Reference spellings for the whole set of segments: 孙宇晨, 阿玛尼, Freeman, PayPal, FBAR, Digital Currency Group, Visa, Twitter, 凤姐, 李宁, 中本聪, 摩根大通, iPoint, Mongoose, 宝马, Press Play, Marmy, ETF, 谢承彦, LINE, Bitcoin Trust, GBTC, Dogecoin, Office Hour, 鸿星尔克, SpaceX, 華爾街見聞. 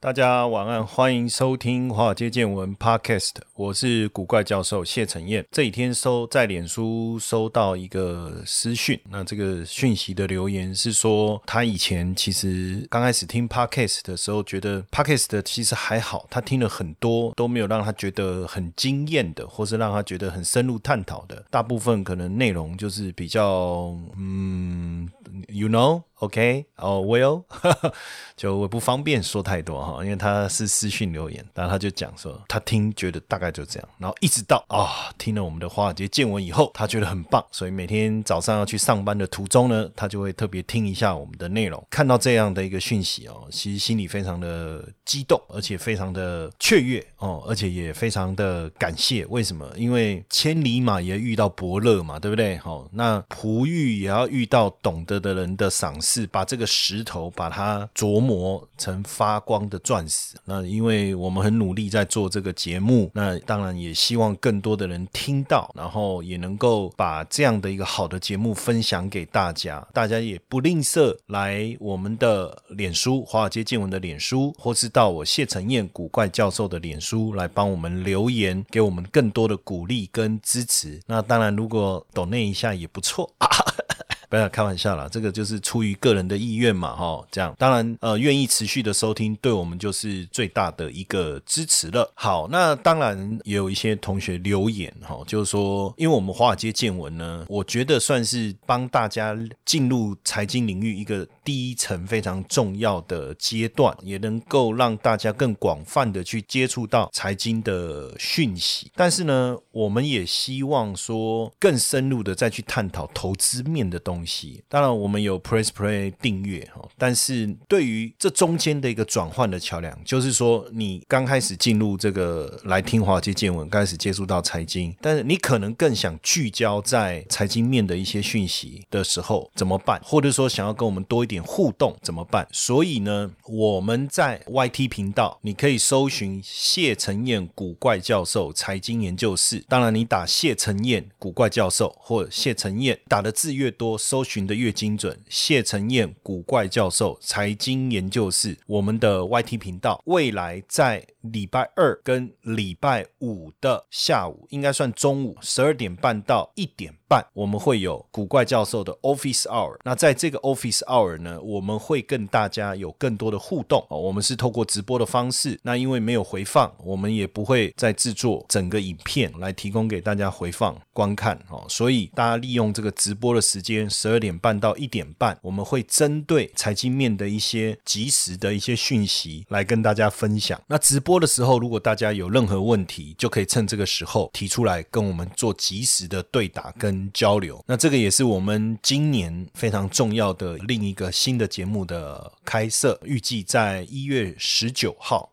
大家晚安，欢迎收听华尔街见闻 Podcast， 我是古怪教授谢承彦。这几天在脸书收到一个私讯，那这个讯息的留言是说，他以前其实刚开始听 Podcast 的时候，觉得 Podcast 的其实还好，他听了很多都没有让他觉得很惊艳的，或是让他觉得很深入探讨的，大部分可能内容就是比较you know OK or will 就我不方便说太多，因为他是私讯留言，然后他就讲说他听觉得大概就这样，然后一直到听了我们的华尔街见闻以后，他觉得很棒，所以每天早上要去上班的途中呢，他就会特别听一下我们的内容。看到这样的一个讯息其实心里非常的激动，而且非常的雀跃而且也非常的感谢。为什么？因为千里马也遇到伯乐嘛，对不对？那璞玉也要遇到懂得的人的赏识，把这个石头把它琢磨成发光的钻石。那因为我们很努力在做这个节目，那当然也希望更多的人听到，然后也能够把这样的一个好的节目分享给大家。大家也不吝啬来我们的脸书，华尔街见闻的脸书，或是到我谢承彦古怪教授的脸书来帮我们留言，给我们更多的鼓励跟支持。那当然如果donate一下也不错不要开玩笑啦，这个就是出于个人的意愿嘛这样。当然愿意持续的收听对我们就是最大的一个支持了。好，那当然也有一些同学留言就是说，因为我们华尔街见闻呢，我觉得算是帮大家进入财经领域一个第一层非常重要的阶段，也能够让大家更广泛的去接触到财经的讯息。但是呢，我们也希望说更深入的再去探讨投资面的东西。当然我们有 Press Play 订阅，但是对于这中间的一个转换的桥梁，就是说你刚开始进入这个来听华尔街见闻，刚开始接触到财经，但是你可能更想聚焦在财经面的一些讯息的时候怎么办？或者说想要跟我们多一点互动怎么办？所以呢，我们在 YT 频道，你可以搜寻谢承彦古怪教授财经研究室。当然你打谢承彦古怪教授或谢承彦，打的字越多搜寻的越精准。谢承彦古怪教授财经研究室，我们的 YT 频道未来在礼拜二跟礼拜五的下午，应该算中午12点半到1点半，我们会有古怪教授的 Office Hour。 那在这个 Office Hour 呢，我们会跟大家有更多的互动我们是透过直播的方式，那因为没有回放，我们也不会再制作整个影片来提供给大家回放观看所以大家利用这个直播的时间12点半到1点半，我们会针对财经面的一些即时的一些讯息来跟大家分享。那直播的时候，如果大家有任何问题，就可以趁这个时候提出来跟我们做及时的对答跟交流。那这个也是我们今年非常重要的另一个新的节目的开设，预计在1月19号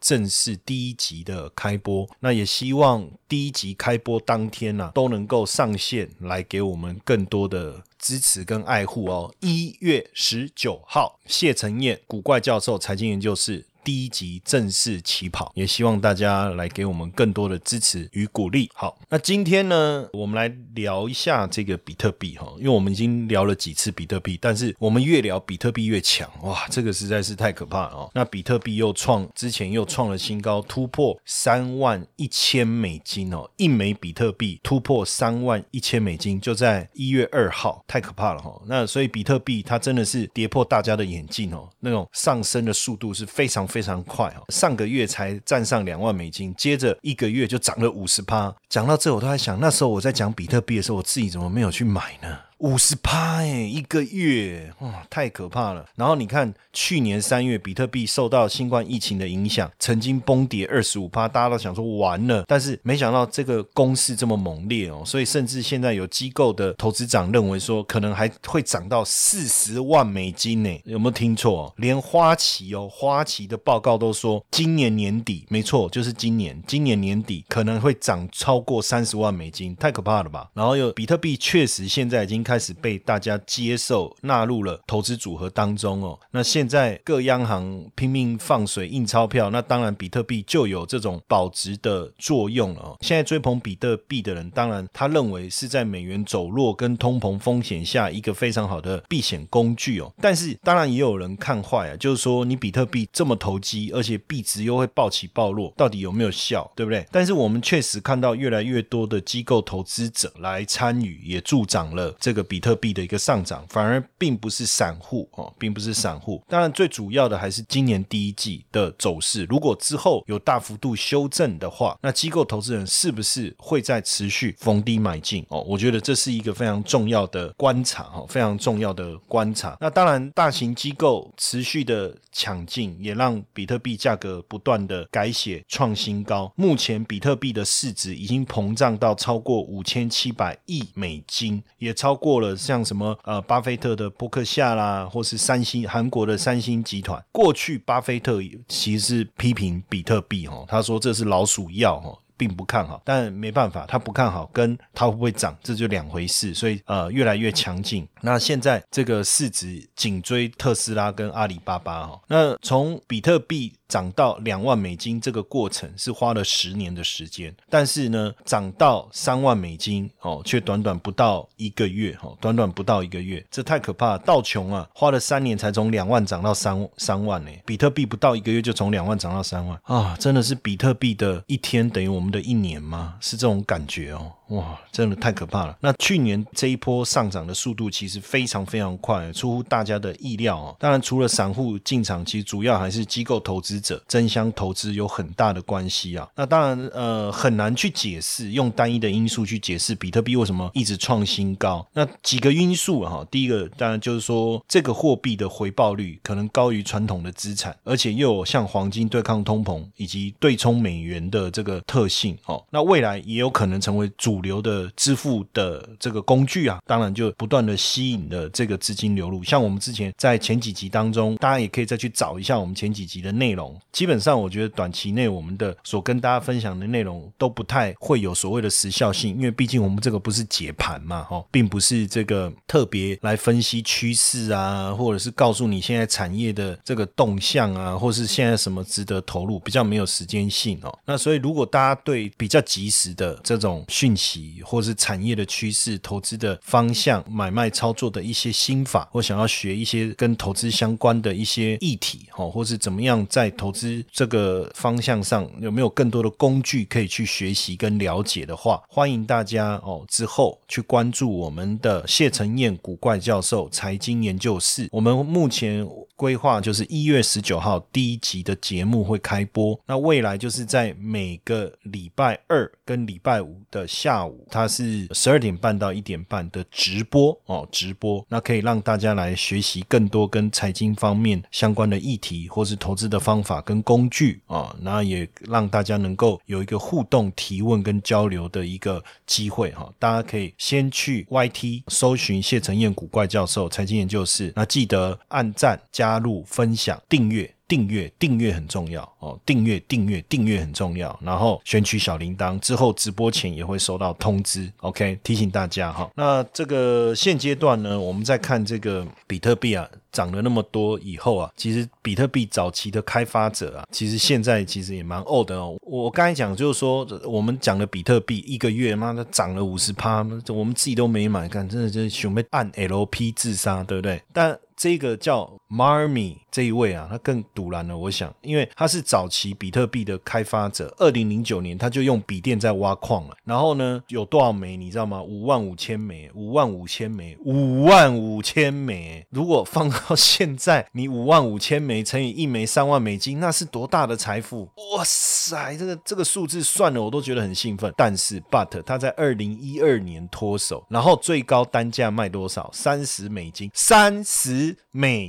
正式第一集的开播。那也希望第一集开播当天都能够上线来给我们更多的支持跟爱护1月19号谢承彦古怪教授财经研究室第一集正式起跑，也希望大家来给我们更多的支持与鼓励。好，那今天呢，我们来聊一下这个比特币因为我们已经聊了几次比特币，但是我们越聊比特币越强，哇，这个实在是太可怕了那比特币之前又创了新高，突破3万1000美金一枚比特币突破3万1000美金，就在1月2号，太可怕了那所以比特币它真的是跌破大家的眼镜那种上升的速度是非常非常快上个月才站上2万美金，接着一个月就涨了 50%。 讲到这我都在想，那时候我在讲比特币的时候，我自己怎么没有去买呢？ 50%一个月，太可怕了。然后你看去年3月比特币受到新冠疫情的影响，曾经崩跌 25%， 大家都想说完了，但是没想到这个攻势这么猛烈哦，所以甚至现在有机构的投资长认为说可能还会涨到40万美金呢，有没有听错哦？连花旗哦，花旗的报告都说今年年底，没错，就是今年年底可能会涨超过30万美金，太可怕了吧。然后又比特币确实现在已经开始被大家接受纳入了投资组合当中哦。那现在各央行拼命放水印钞票，那当然比特币就有这种保值的作用了哦。现在追捧比特币的人，当然他认为是在美元走弱跟通膨风险下一个非常好的避险工具哦。但是当然也有人看坏啊，就是说你比特币这么投机，而且币值又会暴起暴落，到底有没有效，对不对？但是我们确实看到越来越多的机构投资者来参与，也助长了这个比特币的一个上涨，反而并不是散户哦，并不是散户。当然最主要的还是今年第一季的走势，如果之后有大幅度修正的话，那机构投资人是不是会再持续逢低买进哦？我觉得这是一个非常重要的观察哦，非常重要的观察。那当然大型机构持续的抢进，也让比特币价格不断的改写创新高，目前比特币的市值已经膨胀到超过5700亿美金，也超过了像什么巴菲特的波克夏啦，或是韩国的三星集团。过去巴菲特其实是批评比特币哦，他说这是老鼠药哦，并不看好，但没办法，他不看好跟他会不会涨这就两回事，所以越来越强劲。那现在这个市值紧追特斯拉跟阿里巴巴哦。那从比特币涨到2万美金这个过程是花了10年的时间，但是呢涨到3万美金哦，却短短不到一个月，这太可怕了。道琼啊，花了3年才从2万涨到3万耶，比特币不到一个月就从2万涨到3万啊，真的是比特币的一天等于我们的一年吗？是这种感觉哦。哇，真的太可怕了。那去年这一波上涨的速度其实非常非常快，出乎大家的意料哦。当然除了散户进场，其实主要还是机构投资者争相投资有很大的关系啊。那当然很难去解释，用单一的因素去解释比特币为什么一直创新高。那几个因素啊，第一个当然就是说这个货币的回报率可能高于传统的资产，而且又有像黄金对抗通膨以及对冲美元的这个特性哦。那未来也有可能成为主流的支付的这个工具啊，当然就不断的吸引了这个资金流入。像我们之前在前几集当中，大家也可以再去找一下我们前几集的内容，基本上我觉得短期内我们的所跟大家分享的内容都不太会有所谓的时效性，因为毕竟我们这个不是解盘嘛，并不是这个特别来分析趋势啊，或者是告诉你现在产业的这个动向啊，或是现在什么值得投入，比较没有时间性哦。那所以如果大家对比较及时的这种讯息或是产业的趋势、投资的方向、买卖操作的一些心法，或想要学一些跟投资相关的一些议题，或是怎么样在投资这个方向上有没有更多的工具可以去学习跟了解的话，欢迎大家之后去关注我们的谢承彦古怪教授财经研究室。我们目前规划就是1月19号第一集的节目会开播，那未来就是在每个礼拜二跟礼拜五的下午，它是12点半到1点半的直播，那可以让大家来学习更多跟财经方面相关的议题，或是投资的方法跟工具，那也让大家能够有一个互动提问跟交流的一个机会，大家可以先去 YT 搜寻谢承彦古怪教授财经研究室，那记得按赞、加入、分享、订阅很重要，订阅很重要，然后选取小铃铛，之后直播前也会收到通知 OK， 提醒大家，那这个现阶段呢，我们在看这个比特币啊涨了那么多以后啊，其实比特币早期的开发者啊，其实现在其实也蛮old的哦。我刚才讲就是说，我们讲的比特币一个月妈的涨了 50%， 我们自己都没买，看真的就是想要按 LP 自杀，对不对？但这个叫 Marmy 这一位啊，他更独揽了，我想，因为他是早期比特币的开发者，2009年他就用笔电在挖矿了。然后呢，有多少枚你知道吗？55000枚，55000枚，55000枚。如果放到现在，你55000枚乘以一枚$30,000，那是多大的财富？哇塞，这个数字算了，我都觉得很兴奋。但是 ，but 他在2012年脱手，然后最高单价卖多少？$30，$30。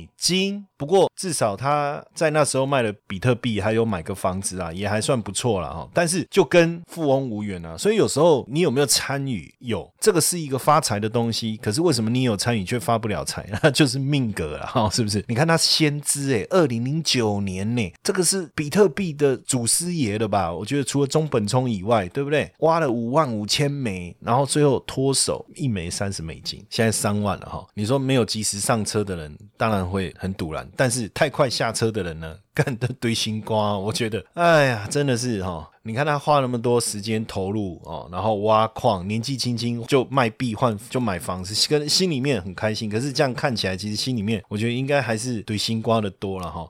不过至少他在那时候卖了比特币，还有买个房子啊，也还算不错啦齁。但是就跟富翁无缘啊，所以有时候你有没有参与，有，这个是一个发财的东西，可是为什么你有参与却发不了财？那就是命格啦齁，是不是？你看他先知欸，2009年欸，这个是比特币的祖师爷了吧，我觉得除了中本聪以外，对不对？挖了55000枚，然后最后脱手，一枚$30，现在3万了齁。你说没有及时上车的人当然会很堵然，但是太快下车的人呢，干的堆心瓜，我觉得哎呀真的是齁。你看他花那么多时间投入哦，然后挖矿，年纪轻轻就卖币换就买房子，跟心里面很开心，可是这样看起来其实心里面我觉得应该还是堆心瓜的多啦齁。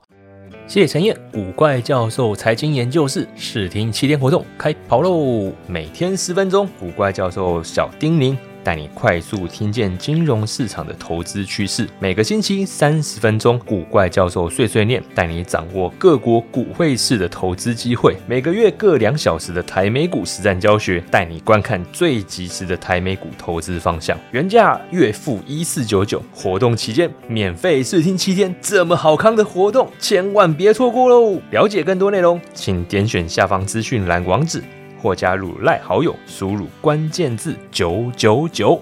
谢谢陈彦，古怪教授财经研究室试听7天活动开跑喽！每天10分钟，古怪教授小叮咛带你快速听见金融市场的投资趋势。每个星期30分钟，古怪教授碎碎念带你掌握各国股汇市的投资机会。每个月各2小时的台美股实战教学，带你观看最及时的台美股投资方向。原价月付$14.99，活动期间免费试听7天，这么好康的活动千万别错过喽！了解更多内容，请点选下方资讯栏网址。或加入LINE好友，输入关键字999。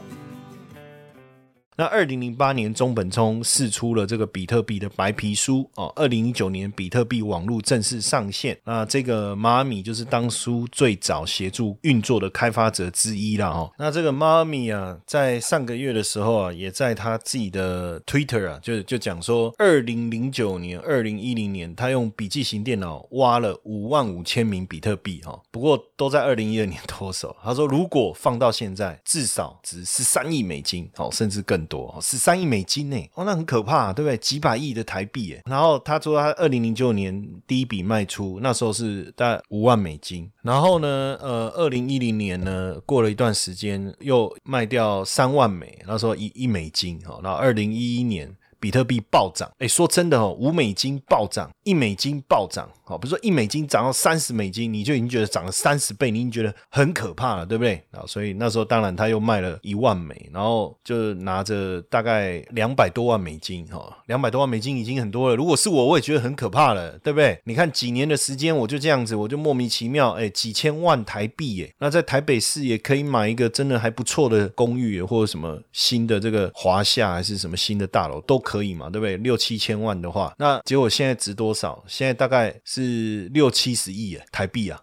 那2008年中本聪释出了这个比特币的白皮书哦，2019年比特币网络正式上线。那这个 Marmy 就是当初最早协助运作的开发者之一啦哦。那这个 Marmy 啊，在上个月的时候啊，也在他自己的 Twitter 啊，就讲说2009年2010年他用笔记型电脑挖了55000名比特币哦，不过都在2012年脱手。他说如果放到现在至少值$13亿哦，甚至更多，$13亿耶哦，那很可怕啊，对不对？几百亿的台币耶。然后他说他2009年第一笔卖出，那时候是大概$50,000。然后呢2010年呢过了一段时间又卖掉$30,000，那时候$1，然后2011年比特币暴涨，诶说真的哦，$5暴涨，$1暴涨哦，比如说$1涨到$30，你就已经觉得涨了30倍，你已经觉得很可怕了，对不对？所以那时候当然他又卖了1万枚，然后就拿着大概$200多万哦，$200多万已经很多了，如果是我也觉得很可怕了，对不对？你看几年的时间我就这样子，我就莫名其妙诶几千万台币耶，那在台北市也可以买一个真的还不错的公寓耶，或者什么新的这个华夏还是什么新的大楼都可以嘛，对不对？6-7千万的话，那结果现在值多少？现在大概是60-70亿台币啊，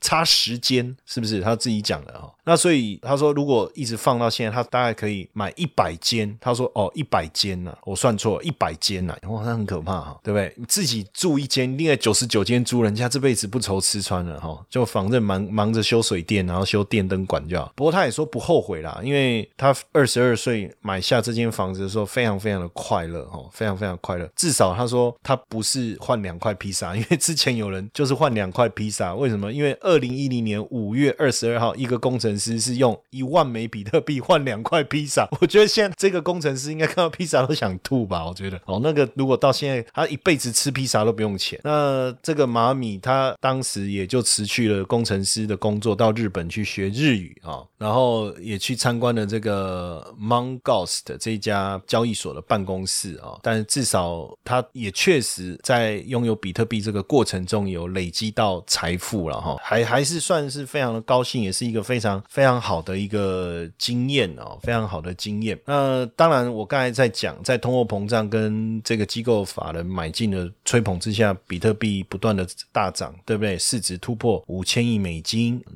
差10间，是不是？他自己讲的哦。那所以他说，如果一直放到现在，他大概可以买100间。他说哦，100间啊，我算错了，100间啊，哇，那很可怕啊，对不对？自己住1间，另外99间租人家，这辈子不愁吃穿了哈，就反正忙着修水电，然后修电灯管就好。不过他也说不后悔啦，因为他22岁买下这间房子的时候，非常的快乐哈，非常快乐。至少他说他不是换2块披萨，因为之前有人就是换2块披萨，为什么？因为2010年5月22号一个工程师是用1万枚比特币换2块披萨，我觉得现在这个工程师应该看到披萨都想吐吧，我觉得哦，那个如果到现在他一辈子吃披萨都不用钱。那这个马米他当时也就辞去了工程师的工作，到日本去学日语啊，然后也去参观了这个 Mongoose 的这一家交易所的办公室啊，但至少他也确实在拥有比特币这个过程中有累积到财富了哈，还是算是非常的高兴，也是一个非常好的一个经验哦，非常好的经验。那当然，我刚才在讲，在通货膨胀跟这个机构法人买进的吹捧之下，比特币不断的大涨，对不对？市值突破$5000亿。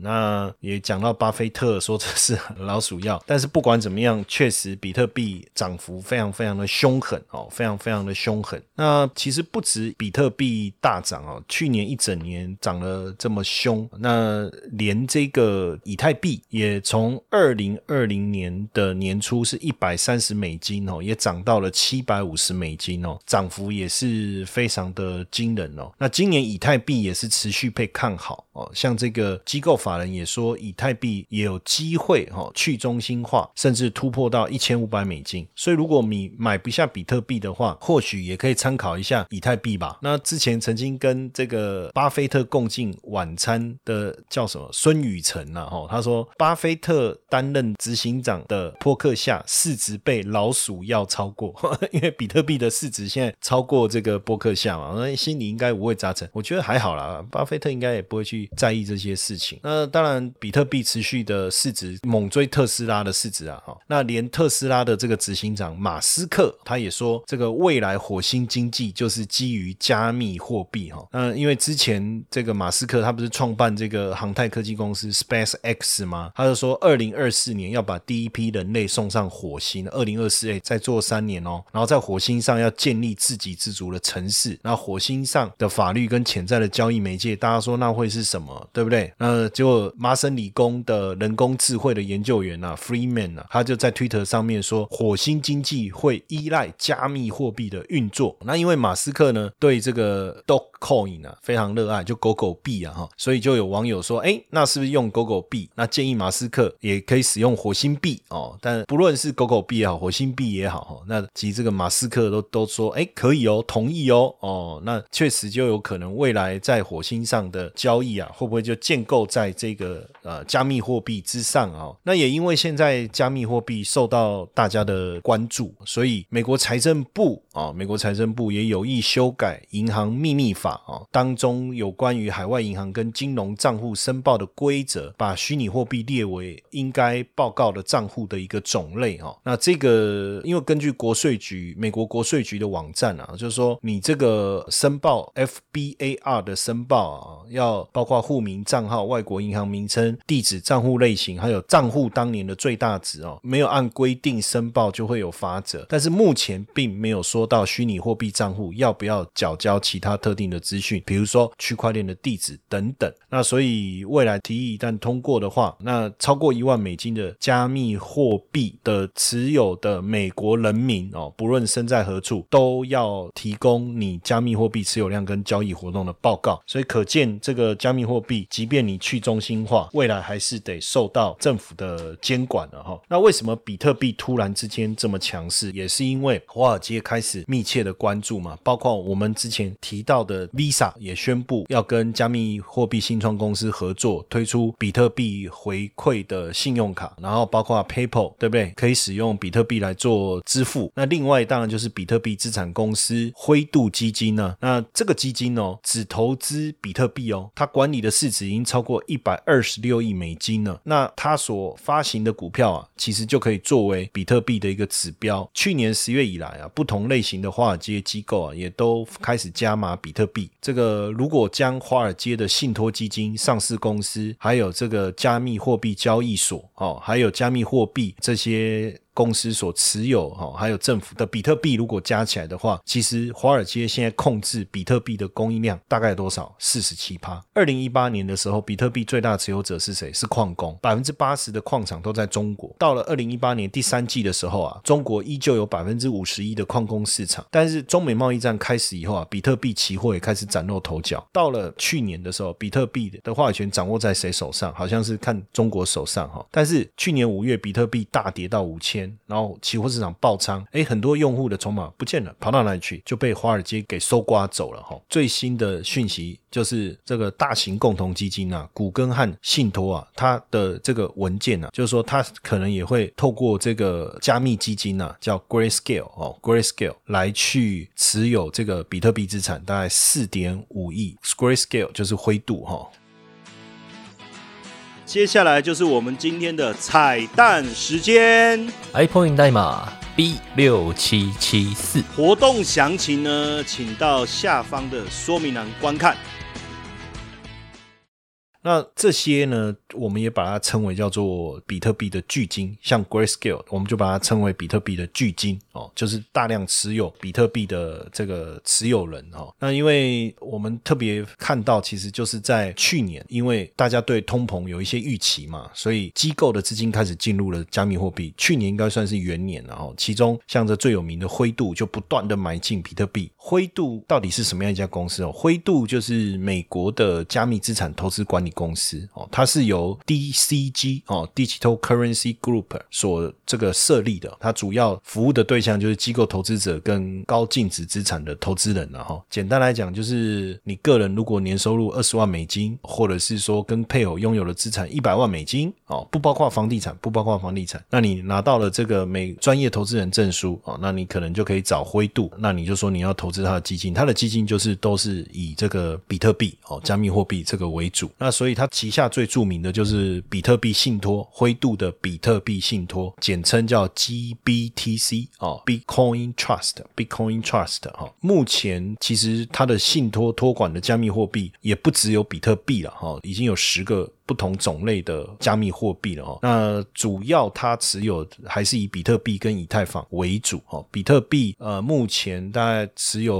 那也讲到巴菲特说这是老鼠药，但是不管怎么样，确实比特币涨幅非常的凶狠哦，非常的凶狠。那其实不止比特币大大涨哦，去年一整年涨了这么凶，那连这个以太币也从2020年的年初是130美金哦，也涨到了750美金哦，涨幅也是非常的惊人哦。那今年以太币也是持续被看好哦，像这个机构法人也说以太币也有机会哦去中心化，甚至突破到1500美金。所以如果你买不下比特币的话，或许也可以参考一下以太币吧。那之前曾经跟这个巴菲特共进晚餐的叫什么孙宇晨啊，他说巴菲特担任执行长的波克夏市值被老鼠药超过因为比特币的市值现在超过这个波克夏嘛，那心里应该五味杂陈。我觉得还好啦，巴菲特应该也不会去在意这些事情。那当然比特币持续的市值猛追特斯拉的市值啊，那连特斯拉的这个执行长马斯克他也说这个未来火星经济就是基于加密货币。那因为之前这个马斯克他不是创办这个航太科技公司 SpaceX 吗，他就说2024年要把第一批人类送上火星，2024再做3年哦，然后在火星上要建立自给自足的城市，那火星上的法律跟潜在的交易媒介，大家说那会是什么，对不对？那结果麻省理工的人工智慧的研究员啊 Freeman 啊，他就在 Twitter 上面说火星经济会依赖加密货币的运作。那因为马斯克呢对这个 Dogecoin 啊非常热爱，就狗狗币啊，所以就有网友说诶，那是不是用狗狗币？那建议马斯克也可以使用火星币哦。但不论是狗狗币也好，火星币也好，那其实这个马斯克都说诶可以哦，同意哦哦。那确实就有可能未来在火星上的交易啊，会不会就建构在这个加密货币之上哦。那也因为现在加密货币受到大家的关注，所以美国财政部也有意修改银行秘密法哦，当中有关于海外银行跟金融账户申报的规则，把虚拟货币列为应该报告的账户的一个种类哦。那这个因为根据美国国税局的网站啊，就是说你这个申报 FBAR 的申报啊，要包括户名、账号、外国银行名称、地址、账户类型，还有账户当年的最大值哦，没有按规定申报就会有罚则。但是目前并没有说到虚拟货币账户要不要缴交其他特定的资讯，比如说区块链的地址等等。那所以未来提议一旦通过的话，那超过1万美金的加密货币的持有的美国人民哦，不论身在何处，都要提供你加密货币持有量跟交易活动的报告。所以可见这个加密货币即便你去中心化，未来还是得受到政府的监管了哦。那为什么比特币突然之间这么强势，也是因为华尔街开始密切的关注嘛，包括我们之前提到的 Visa 也宣布要跟加密货币新创公司合作推出比特币回馈的信用卡，然后包括 PayPal 对不对，可以使用比特币来做支付。那另外当然就是比特币资产公司灰度基金呢，那这个基金哦只投资比特币哦，它管理的市值已经超过126亿美金了。那它所发行的股票啊，其实就可以作为比特币的一个指标。去年10月以来啊，不同类型的华尔街机构啊，也都开始加码比特币。这个如果将华尔街的信托基金、上市公司，还有这个加密货币交易所哦，还有加密货币这些公司所持有还有政府的比特币如果加起来的话，其实华尔街现在控制比特币的供应量大概有多少？ 47%。 2018年的时候比特币最大持有者是谁？是矿工， 80% 的矿场都在中国。到了2018年第三季的时候啊，中国依旧有 51% 的矿工市场，但是中美贸易战开始以后啊，比特币期货也开始崭露头角。到了去年的时候，比特币的话语权掌握在谁手上？好像是看中国手上哦。但是去年5月比特币大跌到5000，然后期货市场爆仓，很多用户的筹码不见了，跑到哪里去？就被华尔街给搜刮走了哦。最新的讯息就是这个大型共同基金啊，古根汉信托啊，它的这个文件啊，就是说它可能也会透过这个加密基金啊，叫 Grayscale 哦 ，Grayscale 来去持有这个比特币资产，大概 4.5 亿 ，Grayscale 就是灰度哦。接下来就是我们今天的彩蛋时间 ，iPoint 代码 B6774， 活动详情呢，请到下方的说明栏观看。那这些呢，我们也把它称为叫做比特币的巨鲸，像 Grayscale 我们就把它称为比特币的巨鲸、哦、就是大量持有比特币的这个持有人、哦、那因为我们特别看到其实就是在去年，因为大家对通膨有一些预期嘛，所以机构的资金开始进入了加密货币，去年应该算是元年、哦、其中像这最有名的灰度就不断的买进比特币。灰度到底是什么样一家公司、哦、灰度就是美国的加密资产投资管理公司、哦、它是由 DCG、哦、Digital Currency Group 所这个设立的，它主要服务的对象就是机构投资者跟高净值资产的投资人、啊哦、简单来讲就是你个人如果年收入20万美金，或者是说跟配偶拥有的资产100万美金、哦、不包括房地产，那你拿到了这个专业投资人证书、哦、那你可能就可以找灰度，那你就说你要投资他的基金，他的基金就是都是以这个比特币、哦、加密货币这个为主，那所以它旗下最著名的就是比特币信托，灰度的比特币信托简称叫 GBTC、哦、Bitcoin Trust、哦、目前其实它的信托托管的加密货币也不只有比特币了、哦、已经有10个不同种类的加密货币了、哦、那主要它持有还是以比特币跟以太坊为主、哦、比特币目前大概持有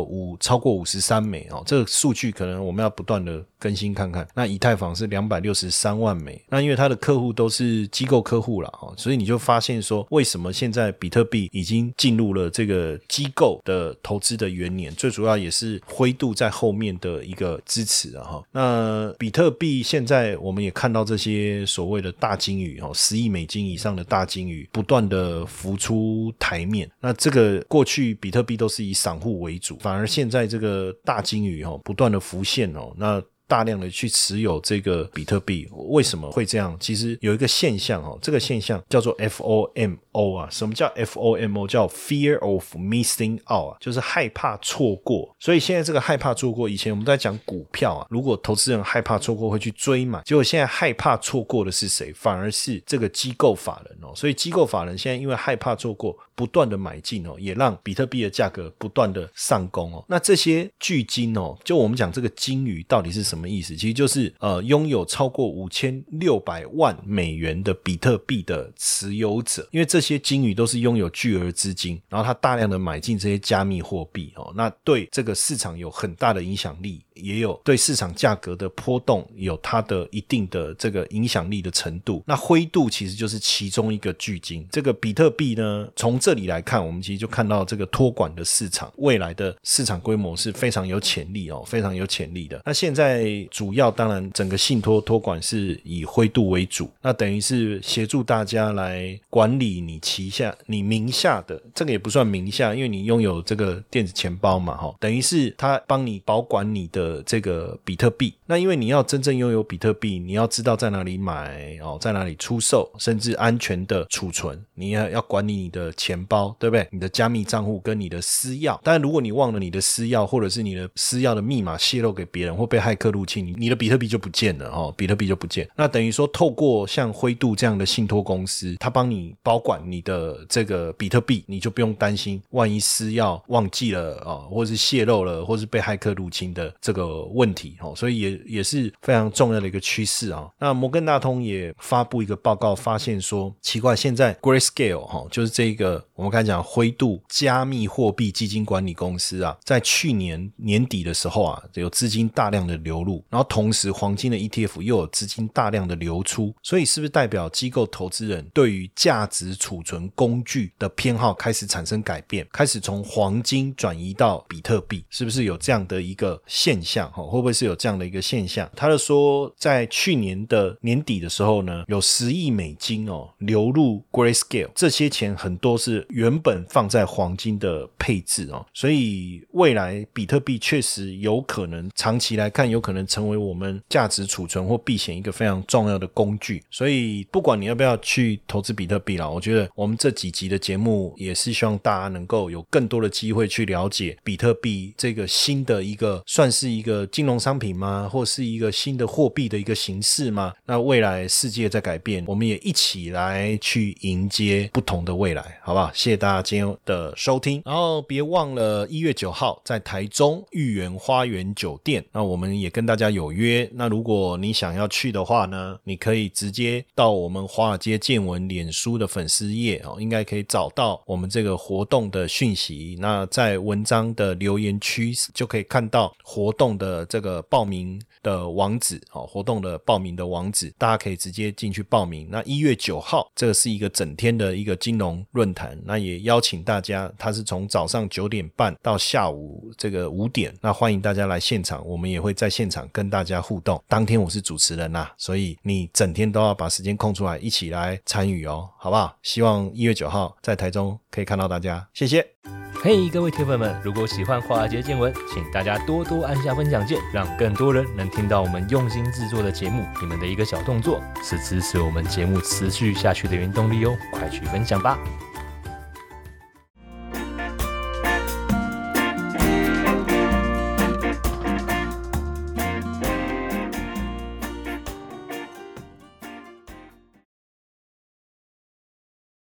超过53枚、哦、这个数据可能我们要不断的更新看看，那以太坊是263万枚，那因为它的客户都是机构客户啦、哦、所以你就发现说为什么现在比特币已经进入了这个机构的投资的元年，最主要也是灰度在后面的一个支持、啊哦、那比特币现在我们也看到这些所谓的大鲸鱼，10亿美金以上的大鲸鱼不断的浮出台面，那这个过去比特币都是以散户为主，反而现在这个大鲸鱼不断的浮现，那大量的去持有这个比特币。为什么会这样？其实有一个现象、哦、这个现象叫做 FOMO 啊。什么叫 FOMO？ 叫 Fear of Missing Out、啊、就是害怕错过。所以现在这个害怕错过，以前我们在讲股票啊，如果投资人害怕错过会去追买，结果现在害怕错过的是谁？反而是这个机构法人哦。所以机构法人现在因为害怕错过不断的买进哦，也让比特币的价格不断的上攻哦。那这些巨鲸哦，就我们讲这个鲸鱼到底是什么意思，其实就是拥有超过5600万美元的比特币的持有者，因为这些鲸鱼都是拥有巨额资金，然后他大量的买进这些加密货币、哦、那对这个市场有很大的影响力，也有对市场价格的波动有它的一定的这个影响力的程度。那灰度其实就是其中一个巨鲸。这个比特币呢，从这里来看，我们其实就看到这个托管的市场未来的市场规模是非常有潜力、哦、非常有潜力的。那现在主要当然整个信托托管是以灰度为主，那等于是协助大家来管理你旗下你名下的，这个也不算名下，因为你拥有这个电子钱包嘛、哦、等于是他帮你保管你的这个比特币。那因为你要真正拥有比特币，你要知道在哪里买、哦、在哪里出售，甚至安全的储存，你要管理你的钱包，对不对？你的加密账户跟你的私钥，但如果你忘了你的私钥，或者是你的私钥的密码泄露给别人，或被骇客入侵，你的比特币就不见了、哦、比特币就不见。那等于说透过像灰度这样的信托公司，它帮你保管你的这个比特币，你就不用担心万一私钥忘记了、哦、或是泄露了，或是被骇客入侵的这个问题、哦、所以也是非常重要的一个趋势、哦、那摩根大通也发布一个报告发现说，奇怪，现在 Grayscale、哦、就是这个我们刚才讲灰度加密货币基金管理公司啊，在去年年底的时候啊，有资金大量的流入，然后同时黄金的 ETF 又有资金大量的流出，所以是不是代表机构投资人对于价值储存工具的偏好开始产生改变，开始从黄金转移到比特币？是不是有这样的一个现象？会不会是有这样的一个现象？他就说在去年的年底的时候呢，有10亿美金、哦、流入 Grayscale， 这些钱很多是原本放在黄金的配置、哦、所以未来比特币确实有可能长期来看有可能成为我们价值储存或避险一个非常重要的工具。所以不管你要不要去投资比特币啦，我觉得得我们这几集的节目也是希望大家能够有更多的机会去了解比特币这个新的一个算是一个金融商品吗，或是一个新的货币的一个形式吗？那未来世界在改变，我们也一起来去迎接不同的未来，好不好？谢谢大家今天的收听，然后别忘了1月9号在台中裕园花园酒店，那我们也跟大家有约，那如果你想要去的话呢，你可以直接到我们华尔街见闻脸书的粉丝页，应该可以找到我们这个活动的讯息，那在文章的留言区就可以看到活动的这个报名的网址，活动的报名的网址，大家可以直接进去报名。那1月9号这个是一个整天的一个金融论坛，那也邀请大家，它是从早上9点半到下午这个5点，那欢迎大家来现场，我们也会在现场跟大家互动，当天我是主持人啦，所以你整天都要把时间空出来一起来参与哦，好不好？希望1月9号在台中可以看到大家，谢谢。嘿，各位铁粉们，如果喜欢华尔街见闻，请大家多多按下分享键，让更多人能听到我们用心制作的节目，你们的一个小动作是支持我们节目持续下去的原动力哦，快去分享吧。